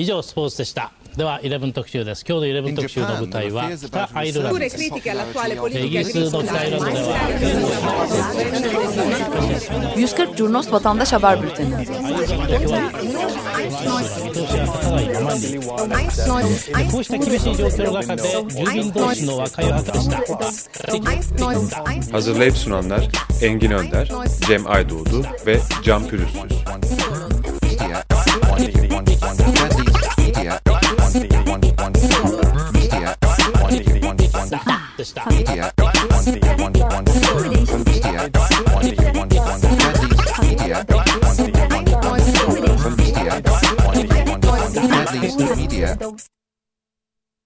以上スポーツでした。では11特集です。今日の11特集の舞台は北アイルランドです。イギリスの北アイルランドでは140 Journos Vatandaş Haber Bülteni. Hazırlayıp sunanlar Engin Önder, Cem Aydoğdu ve Can Pürüzsüz.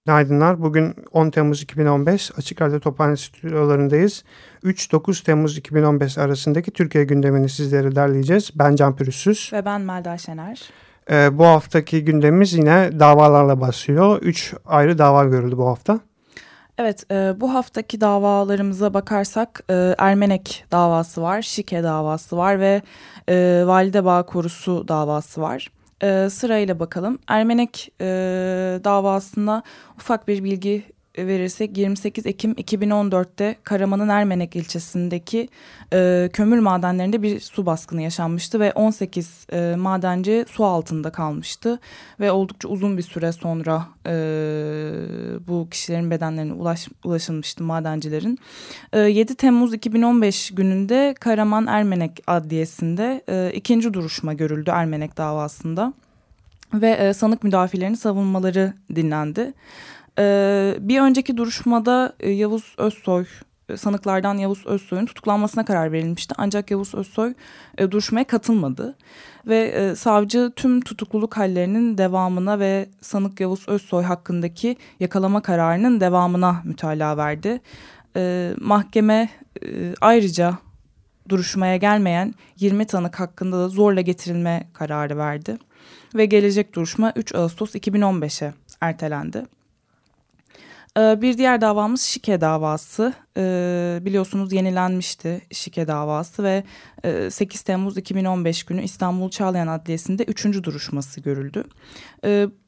Günaydınlar. Bugün 10 Temmuz 2015 Açık Radyo Tophane stüdyolarındayız. 3-9 Temmuz 2015 arasındaki Türkiye gündemini sizlere derleyeceğiz. Ben Can Pürüzsüz. Ve ben Melda Şener. Bu haftaki gündemimiz yine davalarla başlıyor. 3 ayrı dava görüldü bu hafta. Evet, bu haftaki davalarımıza bakarsak Ermenek davası var, Şike davası var ve Validebağ Korusu davası var. Sırayla bakalım. Ermenek davasına ufak bir bilgi verirsek 28 Ekim 2014'te Karaman'ın Ermenek ilçesindeki kömür madenlerinde bir su baskını yaşanmıştı ve 18 madenci su altında kalmıştı ve oldukça uzun bir süre sonra bu kişilerin bedenlerine ulaşılmıştı madencilerin. 7 Temmuz 2015 gününde Karaman Ermenek Adliyesi'nde ikinci duruşma görüldü Ermenek davasında ve sanık müdafilerin savunmaları dinlendi. Bir önceki duruşmada Yavuz Özsoy, sanıklardan Yavuz Özsoy'un tutuklanmasına karar verilmişti. Ancak Yavuz Özsoy duruşmaya katılmadı ve savcı tüm tutukluluk hallerinin devamına ve sanık Yavuz Özsoy hakkındaki yakalama kararının devamına mütalaa verdi. Mahkeme ayrıca duruşmaya gelmeyen 20 tanık hakkında da zorla getirilme kararı verdi ve gelecek duruşma 3 Ağustos 2015'e ertelendi. Bir diğer davamız Şike davası. Biliyorsunuz yenilenmişti Şike davası ve 8 Temmuz 2015 günü İstanbul Çağlayan Adliyesi'nde 3. duruşması görüldü.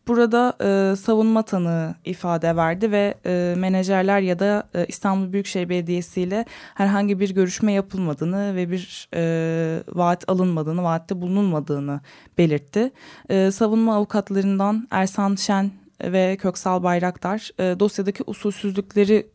Burada savunma tanığı ifade verdi ve menajerler ya da İstanbul Büyükşehir Belediyesi ile herhangi bir görüşme yapılmadığını ve bir vaat alınmadığını, vaatte bulunulmadığını belirtti. Savunma avukatlarından Ersan Şen ve Köksal Bayraktar dosyadaki usulsüzlükleri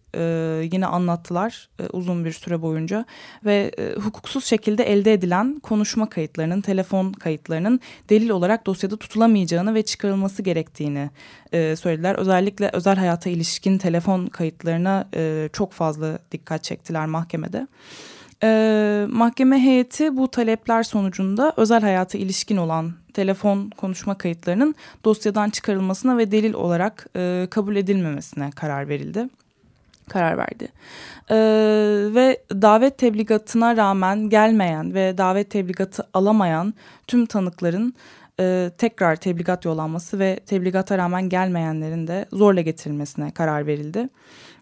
yine anlattılar uzun bir süre boyunca ve hukuksuz şekilde elde edilen konuşma kayıtlarının, telefon kayıtlarının delil olarak dosyada tutulamayacağını ve çıkarılması gerektiğini söylediler. Özellikle özel hayata ilişkin telefon kayıtlarına çok fazla dikkat çektiler mahkemede. Mahkeme heyeti bu talepler sonucunda özel hayata ilişkin olan telefon konuşma kayıtlarının dosyadan çıkarılmasına ve delil olarak kabul edilmemesine karar verdi. Ve davet tebligatına rağmen gelmeyen ve davet tebligatı alamayan tüm tanıkların tekrar tebligat yollanması ve tebligata rağmen gelmeyenlerin de zorla getirilmesine karar verildi.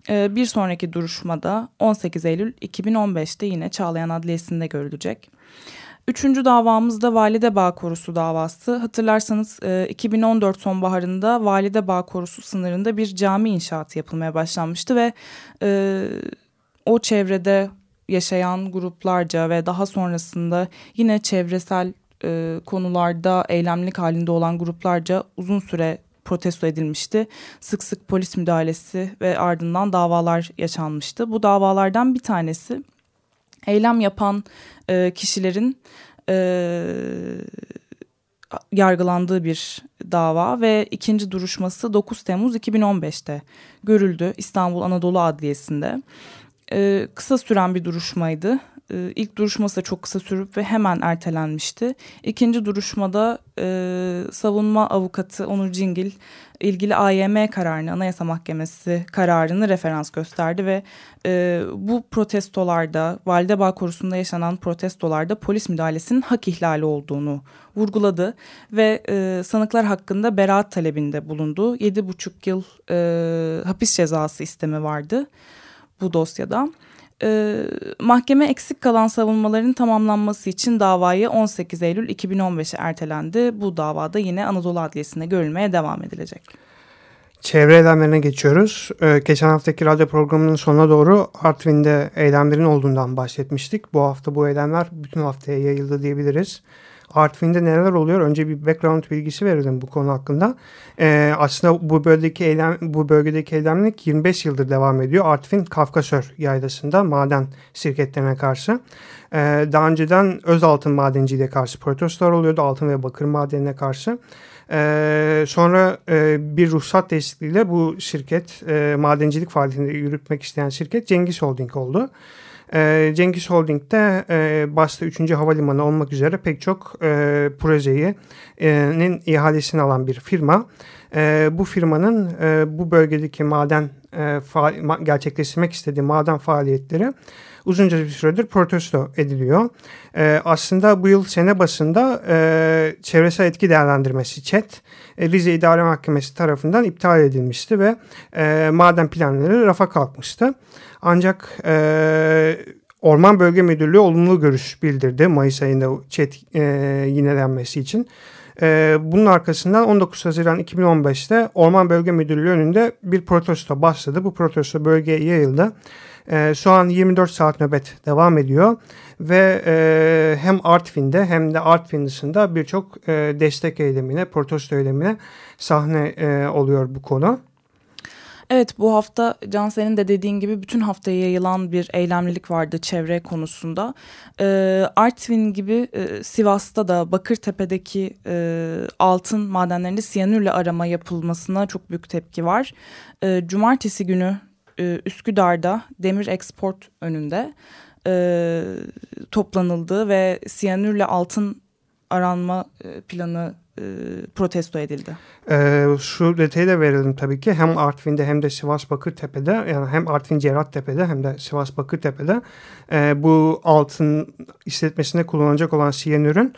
Bir sonraki duruşmada 18 Eylül 2015'te yine Çağlayan Adliyesi'nde görülecek. Üçüncü davamız da Validebağ Korusu davası. Hatırlarsanız 2014 sonbaharında Validebağ Korusu sınırında bir cami inşaatı yapılmaya başlanmıştı ve o çevrede yaşayan gruplarca ve daha sonrasında yine çevresel konularda eylemlik halinde olan gruplarca uzun süre protesto edilmişti. Sık sık polis müdahalesi ve ardından davalar yaşanmıştı. Bu davalardan bir tanesi eylem yapan kişilerin yargılandığı bir dava ve ikinci duruşması 9 Temmuz 2015'te görüldü İstanbul Anadolu Adliyesi'nde. Kısa süren bir duruşmaydı. İlk duruşması da çok kısa sürüp ve hemen ertelenmişti. İkinci duruşmada savunma avukatı Onur Cingil ilgili AYM kararını, Anayasa Mahkemesi kararını referans gösterdi ve bu protestolarda, Validebağ Korusu'nda yaşanan protestolarda polis müdahalesinin hak ihlali olduğunu vurguladı ve sanıklar hakkında beraat talebinde bulundu. 7,5 yıl hapis cezası istemi vardı bu dosyada. mahkeme eksik kalan savunmaların tamamlanması için davayı 18 Eylül 2015'e ertelendi. Bu davada yine Anadolu Adliyesi'nde görülmeye devam edilecek. Çevre eylemlerine geçiyoruz. Geçen haftaki radyo programının sonuna doğru Artvin'de eylemlerin olduğundan bahsetmiştik. Bu hafta bu eylemler bütün haftaya yayıldı diyebiliriz. Artvin'de neler oluyor? Önce bir background bilgisi verelim bu konu hakkında. Aslında bu bölgedeki eylemlik 25 yıldır devam ediyor. Artvin Kafkasör yaylasında maden şirketlerine karşı. Daha önceden Öz Altın Madenciliği'ye karşı protestolar oluyordu. Altın ve bakır madenine karşı. Sonra bir ruhsat değişikliğiyle bu şirket, madencilik faaliyetini yürütmek isteyen şirket Cengiz Holding oldu. Cengiz Holding'de başta 3. Havalimanı olmak üzere pek çok projenin ihalesini alan bir firma. Bu firmanın bu bölgedeki maden gerçekleştirmek istediği maden faaliyetleri uzunca bir süredir protesto ediliyor. Aslında bu yıl sene başında çevresel etki değerlendirmesi ÇED, Rize İdare Mahkemesi tarafından iptal edilmişti ve maden planları rafa kalkmıştı. Ancak Orman Bölge Müdürlüğü olumlu görüş bildirdi Mayıs ayında ÇED yinelenmesi için. Bunun arkasından 19 Haziran 2015'te Orman Bölge Müdürlüğü önünde bir protesto başladı. Bu protesto bölgeye yayıldı. Şu an 24 saat nöbet devam ediyor ve hem Artvin'de hem de Artvin dışında birçok destek eylemine, protesto eylemine sahne oluyor bu konu. Evet, bu hafta Can senin de dediğin gibi bütün haftaya yayılan bir eylemlilik vardı çevre konusunda. Artvin gibi Sivas'ta da Bakırtepe'deki altın madenlerinde siyanürle arama yapılmasına çok büyük tepki var. Cumartesi günü Üsküdar'da demir eksport önünde toplanıldı ve siyanürle altın aranma planı protesto edildi. Şu detayı da verelim tabii ki. Hem Artvin'de hem de Sivas Bakırtepe'de, yani hem Artvin Cerattepe'de hem de Sivas Bakırtepe'de bu altın işletmesinde kullanılacak olan siyanürün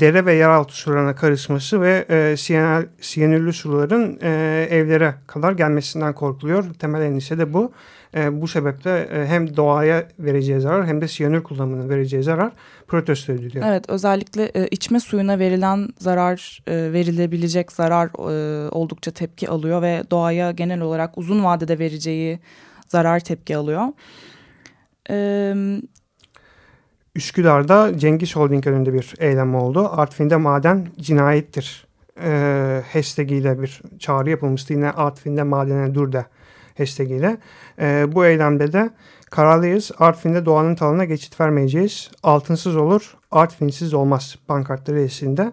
dere ve yeraltı sularına karışması ve siyanürlü suların evlere kadar gelmesinden korkuluyor. Temel endişe de bu. Bu sebeple hem doğaya vereceği zarar hem de siyanür kullanımına vereceği zarar protesto ediliyor. Evet, özellikle içme suyuna verilen zarar, verilebilecek zarar oldukça tepki alıyor ve doğaya genel olarak uzun vadede vereceği zarar tepki alıyor. Üsküdar'da Cengiz Holding önünde bir eylem oldu. Artvin'de maden cinayettir hashtagiyle bir çağrı yapılmıştı. Yine Artvin'de madene dur de hashtagiyle. Bu eylemde de kararlıyız, Artvin'de doğanın talanına geçit vermeyeceğiz. Altınsız olur, Artvinsiz olmaz pankartları esinde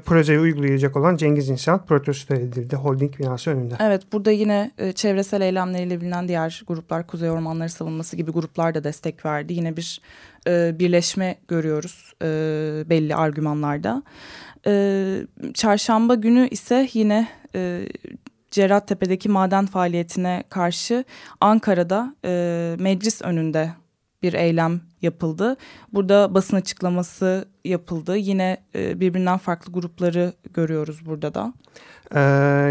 projeyi uygulayacak olan Cengiz İnşaat protesto edildi holding binası önünde. Evet, burada yine çevresel eylemleriyle bilinen diğer gruplar, Kuzey Ormanları Savunması gibi gruplar da destek verdi. Yine bir birleşme görüyoruz belli argümanlarda. Çarşamba günü ise yine Cerattepe'deki maden faaliyetine karşı Ankara'da meclis önünde bir eylem yapıldı. Burada basın açıklaması yapıldı. Yine birbirinden farklı grupları görüyoruz burada da.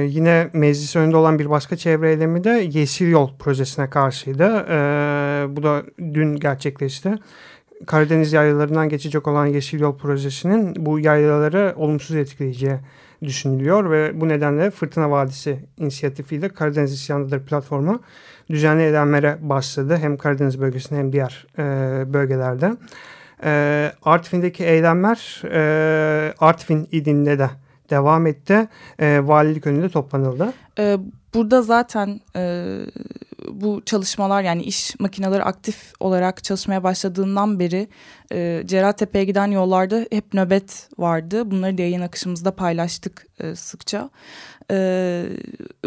Yine meclis önünde olan bir başka çevre eylemi de Yeşil Yol projesine karşıydı. Bu da dün gerçekleşti. Karadeniz yaylalarından geçecek olan Yeşil Yol projesinin bu yaylaları olumsuz etkileyeceği düşünülüyor ve bu nedenle Fırtına Vadisi inisiyatifiyle Karadeniz İsyandadır platformu düzenli eylemlere başladı. Hem Karadeniz bölgesinde hem diğer bölgelerde. Artvin'deki eylemler Artvin İdin'de de devam etti. Valilik önünde toplanıldı. Burada zaten bu çalışmalar, yani iş makineleri aktif olarak çalışmaya başladığından beri Cerattepe'ye giden yollarda hep nöbet vardı. Bunları da yayın akışımızda paylaştık sıkça.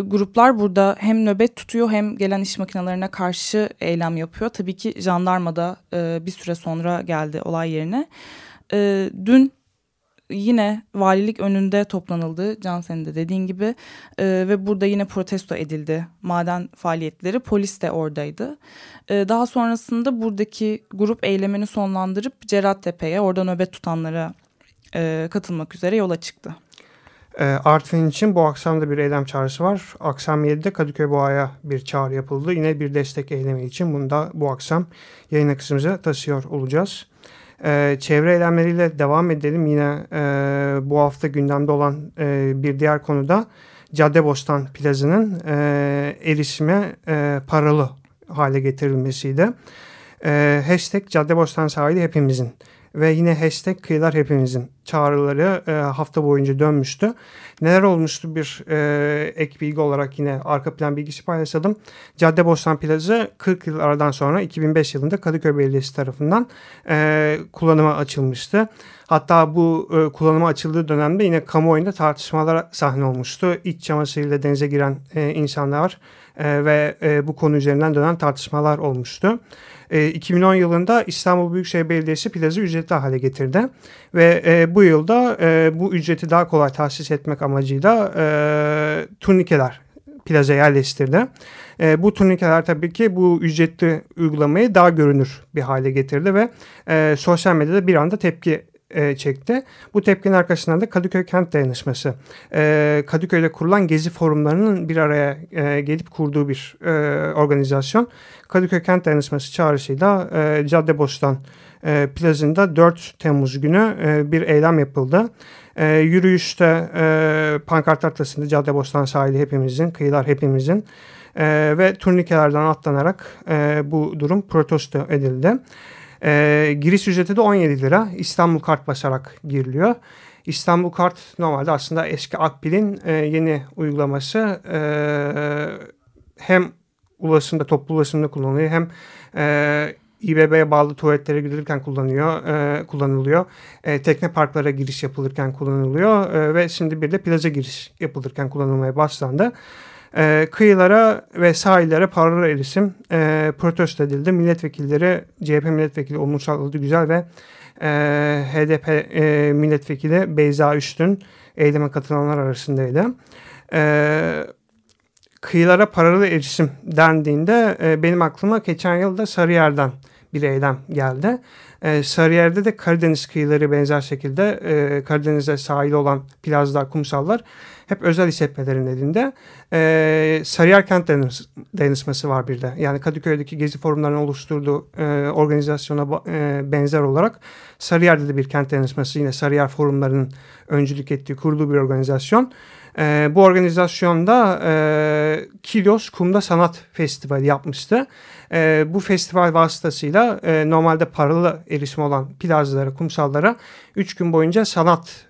Gruplar burada hem nöbet tutuyor hem gelen iş makinelerine karşı eylem yapıyor. Tabii ki jandarma da bir süre sonra geldi olay yerine. Dün yine valilik önünde toplanıldı, Can senin de dediğin gibi, ve burada yine protesto edildi maden faaliyetleri. Polis de oradaydı. Daha sonrasında buradaki grup eylemini sonlandırıp Cerattepe'ye, orada nöbet tutanlara katılmak üzere yola çıktı. Artvin için bu akşam da bir eylem çağrısı var. Akşam 7'de Kadıköy Boğa'ya bir çağrı yapıldı. Yine bir destek eylemi için bunu da bu akşam yayın akışımıza taşıyor olacağız. Çevre eylemleriyle devam edelim. Yine bu hafta gündemde olan bir diğer konuda Caddebostan plazının erişime paralı hale getirilmesiydi. Hashtag Caddebostan sahili hepimizin ve yine hashtag kıyılar hepimizin çağrıları hafta boyunca dönmüştü. Neler olmuştu bir ek bilgi olarak yine arka plan bilgisi paylaşalım. Caddebostan plazı 40 yıl aradan sonra 2005 yılında Kadıköy Belediyesi tarafından kullanıma açılmıştı. Hatta bu kullanıma açıldığı dönemde yine kamuoyunda tartışmalara sahne olmuştu. İç çamaşırıyla denize giren insanlar ve bu konu üzerinden dönen tartışmalar olmuştu. 2010 yılında İstanbul Büyükşehir Belediyesi plazı ücretli hale getirdi ve bu yılda bu ücreti daha kolay tahsis etmek amacıyla turnikeler plaza yerleştirdi. Bu turnikeler tabii ki bu ücretli uygulamayı daha görünür bir hale getirdi ve sosyal medyada bir anda tepki çekti. Bu tepkinin arkasından da Kadıköy Kent Dayanışması, Kadıköy'de kurulan gezi forumlarının bir araya gelip kurduğu bir organizasyon. Kadıköy Kent Dayanışması çağrısıyla Caddebostan plazında 4 Temmuz günü bir eylem yapıldı. Yürüyüşte pankart atlasında Caddebostan sahili hepimizin, kıyılar hepimizin ve turnikelerden atlanarak bu durum protesto edildi. Giriş ücreti de 17 lira. İstanbul Kart basarak giriliyor. İstanbul Kart normalde aslında eski Akbil'in yeni uygulaması hem ulaşımda, toplu ulaşımda kullanılıyor hem İBB'ye bağlı tuvaletlere gidilirken kullanılıyor. Tekne parklara giriş yapılırken kullanılıyor ve şimdi bir de plaza giriş yapılırken kullanılmaya başlandı. Kıyılara ve sahillere paralı erişim protesto edildi. Milletvekilleri CHP milletvekili Umursal Adıgüzel ve HDP milletvekili Beyza Üstün eyleme katılanlar arasındaydı. Kıyılara paralı erişim dendiğinde benim aklıma geçen yıl da Sarıyer'den bir eylem geldi. Sarıyer'de de Karadeniz kıyıları benzer şekilde Karadeniz'e sahili olan plazlar, kumsallar hep özel işletmelerin elinde. Sarıyer Kent Dayanışması var bir de. Yani Kadıköy'deki gezi forumlarının oluşturduğu organizasyona benzer olarak Sarıyer'de de bir kent dayanışması, yine Sarıyer forumlarının öncülük ettiği, kurduğu bir organizasyon. Bu organizasyonda Kilyos Kumda Sanat Festivali yapmıştı. Bu festival vasıtasıyla normalde paralı erişim olan plazalara, kumsallara 3 gün boyunca sanat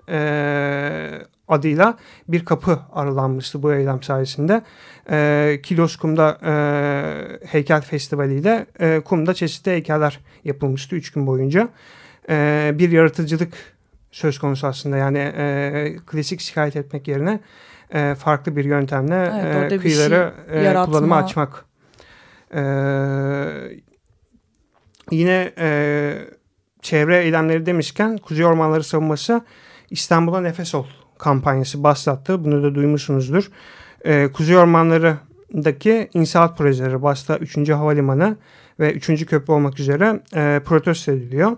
adıyla bir kapı aralanmıştı bu eylem sayesinde. Kilyos Kumda Heykel Festivali ile kumda çeşitli heykeller yapılmıştı 3 gün boyunca. Bir yaratıcılık söz konusu aslında, yani klasik şikayet etmek yerine farklı bir yöntemle evet, kıyıları kullanıma açmak. Yine çevre eylemleri demişken Kuzey Ormanları Savunması İstanbul'a Nefes Ol kampanyası başlattı. Bunu da duymuşsunuzdur. Kuzey Ormanları'ndaki inşaat projeleri başta 3. Havalimanı ve 3. Köprü olmak üzere protesto ediliyor.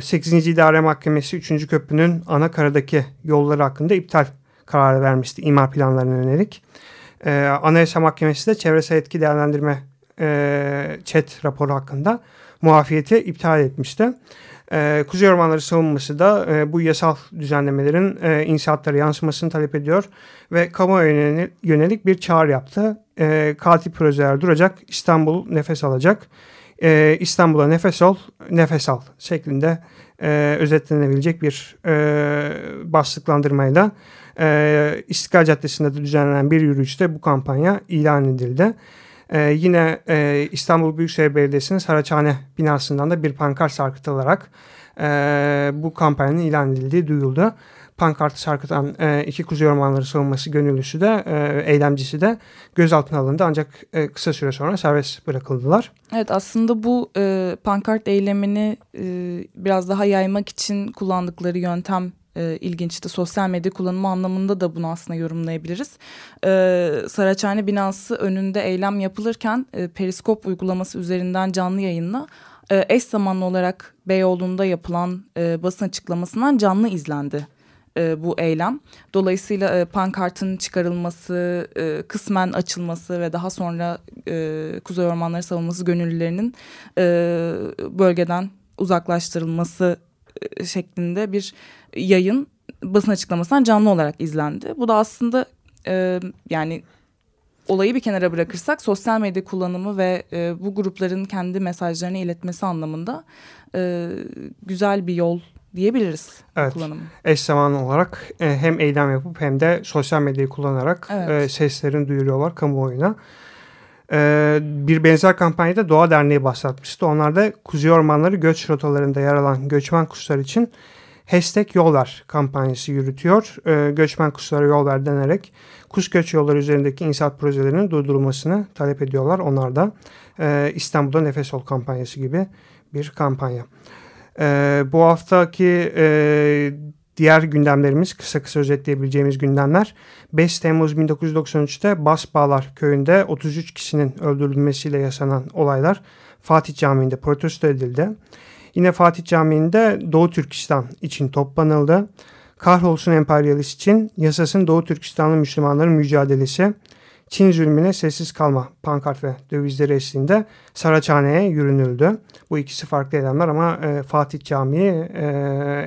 8. İdare Mahkemesi 3. Köprü'nün Anakara'daki yolları hakkında iptal kararı vermişti imar planlarına yönelik. Anayasa Mahkemesi de çevresel etki değerlendirme ÇED raporu hakkında muafiyeti iptal etmişti. Kuzey Ormanları Savunması da bu yasal düzenlemelerin inşaatlara yansımasını talep ediyor ve kamuoyuna yönelik bir çağrı yaptı. Katil projeler duracak, İstanbul nefes alacak. İstanbul'a nefes ol, nefes al şeklinde özetlenebilecek bir bastıklandırmayla İstiklal Caddesi'nde de düzenlenen bir yürüyüşte bu kampanya ilan edildi. Yine İstanbul Büyükşehir Belediyesi'nin Saraçhane binasından da bir pankart sarkıtılarak bu kampanyanın ilan edildiği duyuldu. Pankartı sarkıtan iki Kuzey Ormanları Savunması gönüllüsü de eylemcisi de gözaltına alındı, ancak kısa süre sonra serbest bırakıldılar. Evet, aslında bu pankart eylemini biraz daha yaymak için kullandıkları yöntem ilginçti. Sosyal medya kullanımı anlamında da bunu aslında yorumlayabiliriz. Saraçhane binası önünde eylem yapılırken periskop uygulaması üzerinden canlı yayınla eş zamanlı olarak Beyoğlu'nda yapılan basın açıklamasından canlı izlendi bu eylem. Dolayısıyla pankartın çıkarılması, kısmen açılması ve daha sonra Kuzey Ormanları Savunması gönüllülerinin bölgeden uzaklaştırılması şeklinde bir yayın basın açıklamasından canlı olarak izlendi. Bu da aslında yani olayı bir kenara bırakırsak sosyal medya kullanımı ve bu grupların kendi mesajlarını iletmesi anlamında güzel bir yol diyebiliriz. Evet, kullanımı. Eş zamanlı olarak hem eylem yapıp hem de sosyal medyayı kullanarak seslerini duyuruyorlar kamuoyuna. Bir benzer kampanyada Doğa Derneği başlatmıştı. Onlar da Kuzey Ormanları göç rotalarında yer alan göçmen kuşlar için #yolver kampanyası yürütüyor. Göçmen kuşlara yol ver denerek kuş göç yolları üzerindeki inşaat projelerinin durdurulmasını talep ediyorlar. Onlar da İstanbul'da Nefes Ol kampanyası gibi bir kampanya. Bu haftaki diğer gündemlerimiz, kısa özetleyebileceğimiz gündemler: 5 Temmuz 1993'te Basbağlar köyünde 33 kişinin öldürülmesiyle yaşanan olaylar Fatih Camii'nde protesto edildi. Yine Fatih Camii'nde Doğu Türkistan için toplanıldı. Kahrolsun emperyalist için yasasın Doğu Türkistanlı Müslümanların mücadelesi, Çin zulmüne sessiz kalma pankart ve dövizleri eşliğinde Saraçhane'ye yürünüldü. Bu ikisi farklı eylemler ama Fatih Camii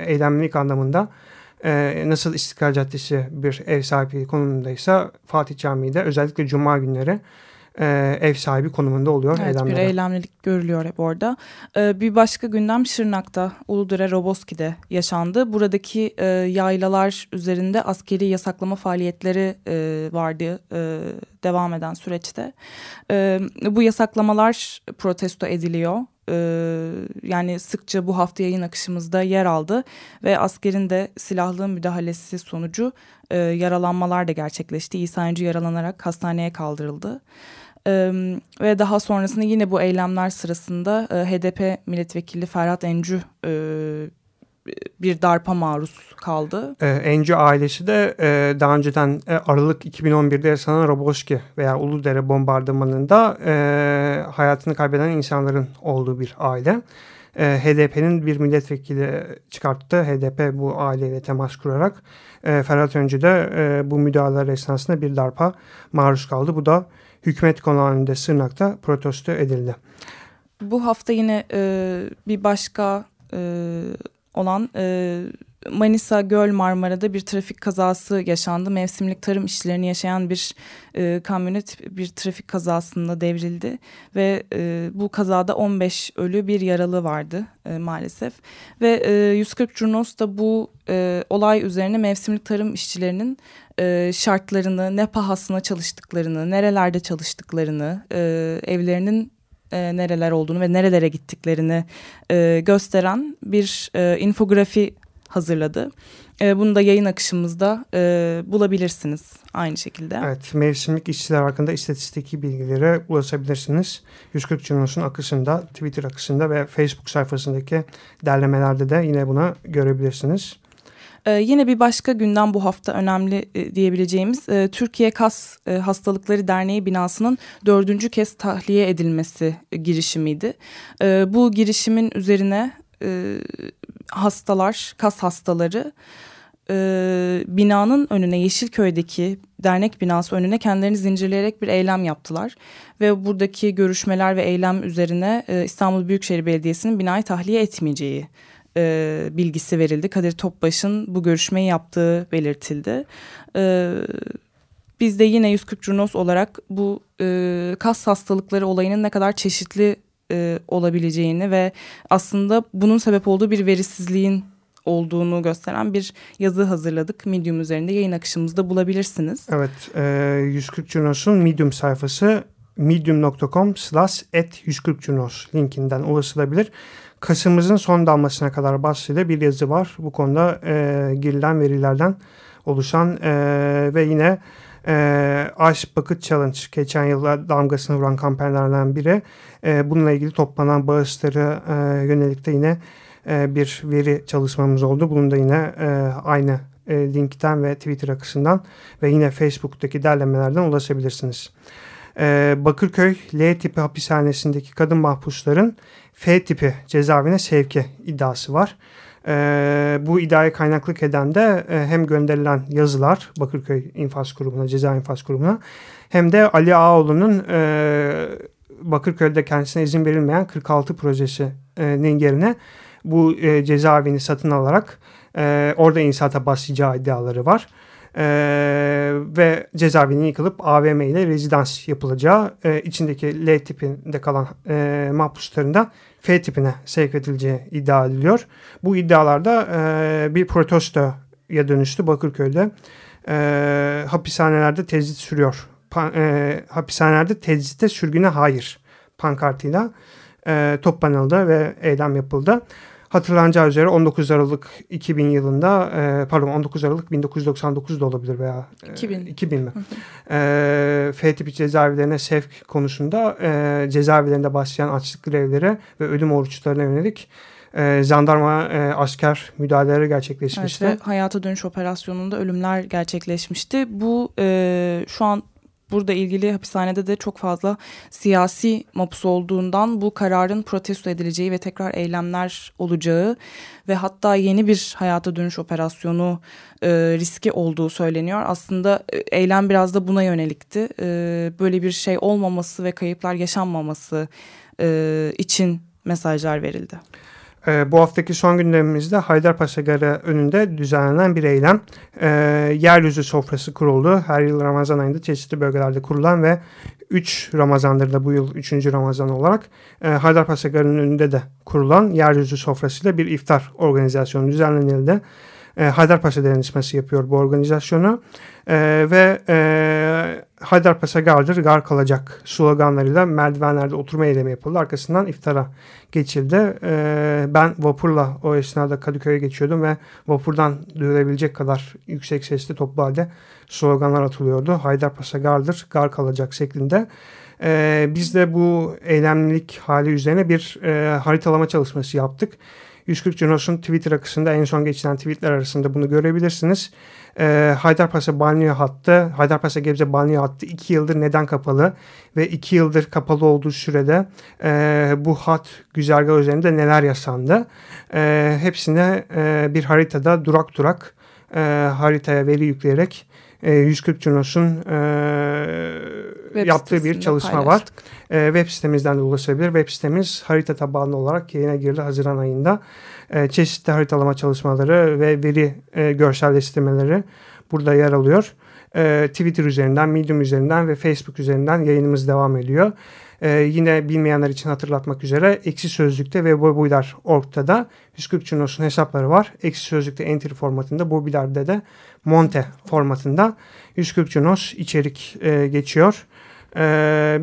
eylemlik anlamında nasıl İstiklal Caddesi bir ev sahipliği konumundaysa Fatih Camii de özellikle cuma günleri ev sahibi konumunda oluyor. Evet, eylemlere. Bir eylemlilik görülüyor hep orada. Bir başka gündem Şırnak'ta, Uludere Roboski'de yaşandı. Buradaki yaylalar üzerinde askeri yasaklama faaliyetleri vardı devam eden süreçte. Bu yasaklamalar protesto ediliyor. Yani sıkça bu hafta yayın akışımızda yer aldı ve askerin de silahlı müdahalesi sonucu yaralanmalar da gerçekleşti. İhsan Öncü yaralanarak hastaneye kaldırıldı. Ve daha sonrasında yine bu eylemler sırasında HDP milletvekili Ferhat Encü bir darpa maruz kaldı. Encü ailesi de daha önceden Aralık 2011'de yaşanan Roboski veya Uludere bombardımanında hayatını kaybeden insanların olduğu bir aile. HDP'nin bir milletvekili çıkarttı. HDP bu aileyle temas kurarak Ferhat Öncü de bu müdahaleler esnasında bir darpa maruz kaldı. Bu da hükümet konağında Sırnak'ta protesto edildi. Bu hafta yine bir başka olan Manisa Göl Marmara'da bir trafik kazası yaşandı. Mevsimlik tarım işçilerini yaşayan bir kamyonet bir trafik kazasında devrildi ve bu kazada 15 ölü bir yaralı vardı maalesef. Ve 140Journos da bu olay üzerine mevsimlik tarım işçilerinin şartlarını, ne pahasına çalıştıklarını, nerelerde çalıştıklarını, evlerinin nereler olduğunu ve nerelere gittiklerini gösteren bir infografi hazırladı. Bunu da yayın akışımızda bulabilirsiniz aynı şekilde. Evet, mevsimlik işçiler hakkında istatistiki bilgilere ulaşabilirsiniz. 140Journos'un akışında, Twitter akışında ve Facebook sayfasındaki derlemelerde de yine buna görebilirsiniz. Yine bir başka gündem bu hafta önemli diyebileceğimiz Türkiye Kas Hastalıkları Derneği binasının 4. kez tahliye edilmesi girişimiydi. Bu girişimin üzerine hastalar, kas hastaları binanın önüne, Yeşilköy'deki dernek binası önüne kendilerini zincirleyerek bir eylem yaptılar. Ve buradaki görüşmeler ve eylem üzerine İstanbul Büyükşehir Belediyesi'nin binayı tahliye etmeyeceği bilgisi verildi. Kadir Topbaş'ın bu görüşmeyi yaptığı belirtildi. Biz de yine 140Journos olarak bu kas hastalıkları olayının ne kadar çeşitli olabileceğini ve aslında bunun sebep olduğu bir verisizliğin olduğunu gösteren bir yazı hazırladık. Medium üzerinde yayın akışımızda bulabilirsiniz. Evet, 140Journos'un Medium sayfası medium.com/@140Journos linkinden ulaşılabilir. Kasımızın son damlasına kadar başlığıyla bir yazı var. Bu konuda girilen verilerden oluşan ve yine Ash Bucket Challenge, geçen yılda damgasını vuran kampanyalardan biri. Bununla ilgili toplanan bağışlara yönelik de yine bir veri çalışmamız oldu. Bunun da yine aynı linkten ve Twitter akışından ve yine Facebook'taki derlemelerden ulaşabilirsiniz. Bakırköy L tipi hapishanesindeki kadın mahpusların F tipi cezaevine sevki iddiası var. Bu iddiaya kaynaklık eden de hem gönderilen yazılar Bakırköy İnfaz Grubu'na, Ceza İnfaz Grubu'na, hem de Ali Ağaoğlu'nun Bakırköy'de kendisine izin verilmeyen 46 projesinin yerine bu cezaevini satın alarak orada inşaata başlayacağı iddiaları var. Ve cezaevinin yıkılıp AVM ile rezidans yapılacağı, içindeki L tipinde kalan mahpusların da F tipine sevk edileceği iddia ediliyor. Bu iddialarda bir protestoya dönüştü Bakırköy'de. Hapishanelerde tecrit sürüyor. Hapishanelerde tecritte sürgüne hayır pankartıyla toplanıldı ve eylem yapıldı. Hatırlanacağı üzere 19 Aralık 1999 da olabilir veya 2000 mi? F tipi cezaevlerine sevk konusunda cezaevlerinde başlayan açlık grevleri ve ölüm oruçlarına yönelik jandarma asker müdahaleleri gerçekleşmişti. Evet, hayata dönüş operasyonunda ölümler gerçekleşmişti. Bu şu an burada ilgili hapishanede de çok fazla siyasi mapus olduğundan bu kararın protesto edileceği ve tekrar eylemler olacağı ve hatta yeni bir hayata dönüş operasyonu riski olduğu söyleniyor. Aslında eylem biraz da buna yönelikti. Böyle bir şey olmaması ve kayıplar yaşanmaması için mesajlar verildi. Bu haftaki son gündemimizde Haydarpaşa Garı önünde düzenlenen bir eylem. Yeryüzü sofrası kuruldu. Her yıl Ramazan ayında çeşitli bölgelerde kurulan ve 3 Ramazan'dır da bu yıl 3. Ramazan olarak Haydarpaşa Garı'nın önünde de kurulan yeryüzü sofrasıyla bir iftar organizasyonu düzenlenildi. Haydarpaşa Dayanışması yapıyor bu organizasyonu ve Haydarpaşa gardır, gar kalacak sloganlarıyla merdivenlerde oturma eylemi yapıldı. Arkasından iftara geçildi. Ben vapurla o esnada Kadıköy'e geçiyordum ve vapurdan duyulabilecek kadar yüksek sesli toplu halde sloganlar atılıyordu. Haydarpaşa gardır, gar kalacak şeklinde. Biz de bu eylemlilik hali üzerine bir haritalama çalışması yaptık. 140Journos'un Twitter akışında en son geçilen tweetler arasında bunu görebilirsiniz. Haydarpaşa-Gebze Balniye hattı 2 yıldır neden kapalı ve 2 yıldır kapalı olduğu sürede bu hat güzergahı üzerinde neler yaşandı? Hepsine bir haritada durak durak haritaya veri yükleyerek 140Journos'un yaptığı bir çalışma paylaştık. Var. Web sitemizden de ulaşabilir. Web sitemiz harita tabanlı olarak yayına girdi Haziran ayında. Çeşitli haritalama çalışmaları ve veri görselleştirmeleri burada yer alıyor. Twitter üzerinden, Medium üzerinden ve Facebook üzerinden yayınımız devam ediyor. Yine bilmeyenler için hatırlatmak üzere Eksi Sözlük'te ve Boyboylar.org'da da 140Journos'un hesapları var. Eksi Sözlük'te Enter formatında, Boyboylar'da da Monte formatında 140Journos içerik geçiyor.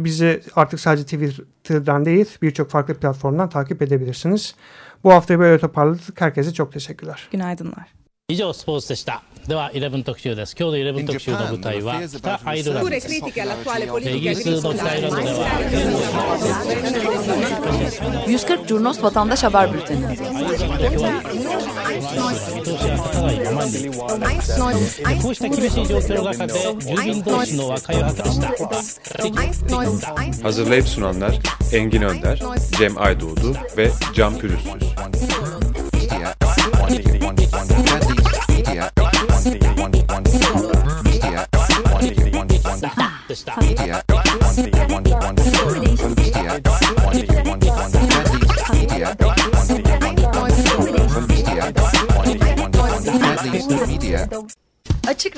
Bizi artık sadece Twitter'dan değil birçok farklı platformdan takip edebilirsiniz. Bu haftayı böyle toparladık. Herkese çok teşekkürler. Günaydınlar. 140Journos Vatandaş Haber Bülteni. Hazırlayıp sunanlar Engin Önder, Cem Aydoğdu ve Can Pürüzsüz. Açık